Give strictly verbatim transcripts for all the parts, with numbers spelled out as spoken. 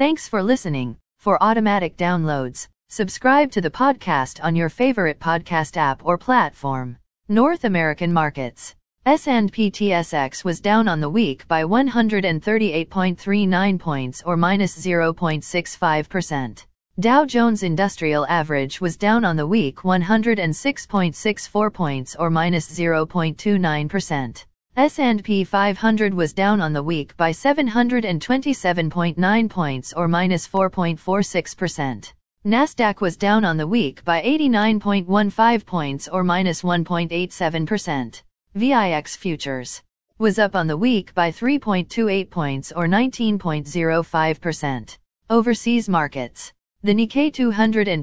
Thanks for listening. For automatic downloads, subscribe to the podcast on your favorite podcast app or platform. North American markets. S and P T S X was down on the week by one hundred thirty-eight point three nine points or minus zero point six five percent. Dow Jones Industrial Average was down on the week one hundred six point six four points or minus zero point two nine percent. S and P five hundred was down on the week by seven hundred twenty-seven point nine points or minus four point four six percent. NASDAQ was down on the week by eighty-nine point one five points or minus one point eight seven percent. V I X Futures was up on the week by three point two eight points or nineteen point zero five percent. Overseas markets. The Nikkei two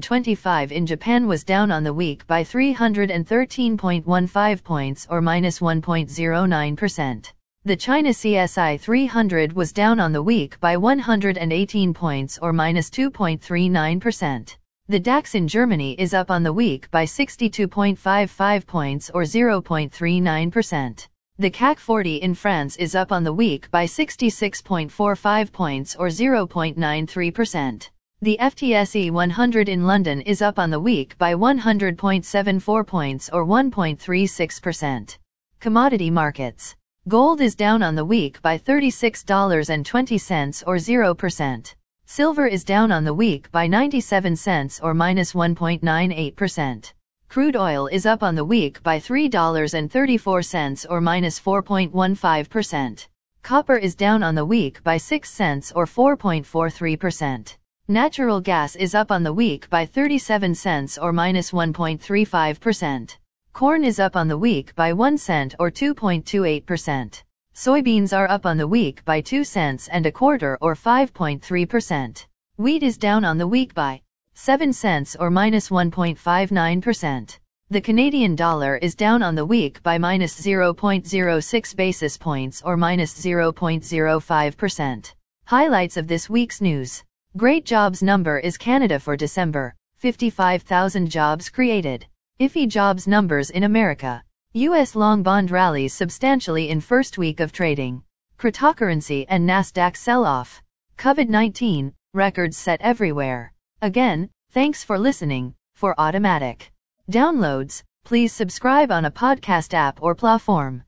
twenty-five in Japan was down on the week by three hundred thirteen point one five points or minus one point zero nine percent. The China C S I three hundred was down on the week by one hundred eighteen points or minus two point three nine percent. The DAX in Germany is up on the week by sixty-two point five five points or zero point three nine percent. The C A C forty in France is up on the week by sixty-six point four five points or zero point nine three percent. The F T S E one hundred in London is up on the week by one hundred point seven four points or one point three six percent. Commodity markets. Gold is down on the week by thirty-six dollars and twenty cents or zero percent. Silver is down on the week by ninety-seven cents or minus one point nine eight percent. Crude oil is up on the week by three dollars and thirty-four cents or minus four point one five percent. Copper is down on the week by six cents or four point four three percent. Natural gas is up on the week by thirty-seven cents or minus one point three five percent. Corn is up on the week by one cent or two point two eight percent. Soybeans are up on the week by two cents and a quarter or five point three percent. Wheat is down on the week by seven cents or minus one point five nine percent. The Canadian dollar is down on the week by minus zero point zero six basis points or minus zero point zero five percent. Highlights of this week's news. Great jobs number is Canada for December, fifty-five thousand jobs created. Iffy jobs numbers in America. U S long bond rallies substantially in first week of trading. Cryptocurrency and NASDAQ sell-off. COVID nineteen, records set everywhere. Again, thanks for listening. For automatic downloads, please subscribe on a podcast app or platform.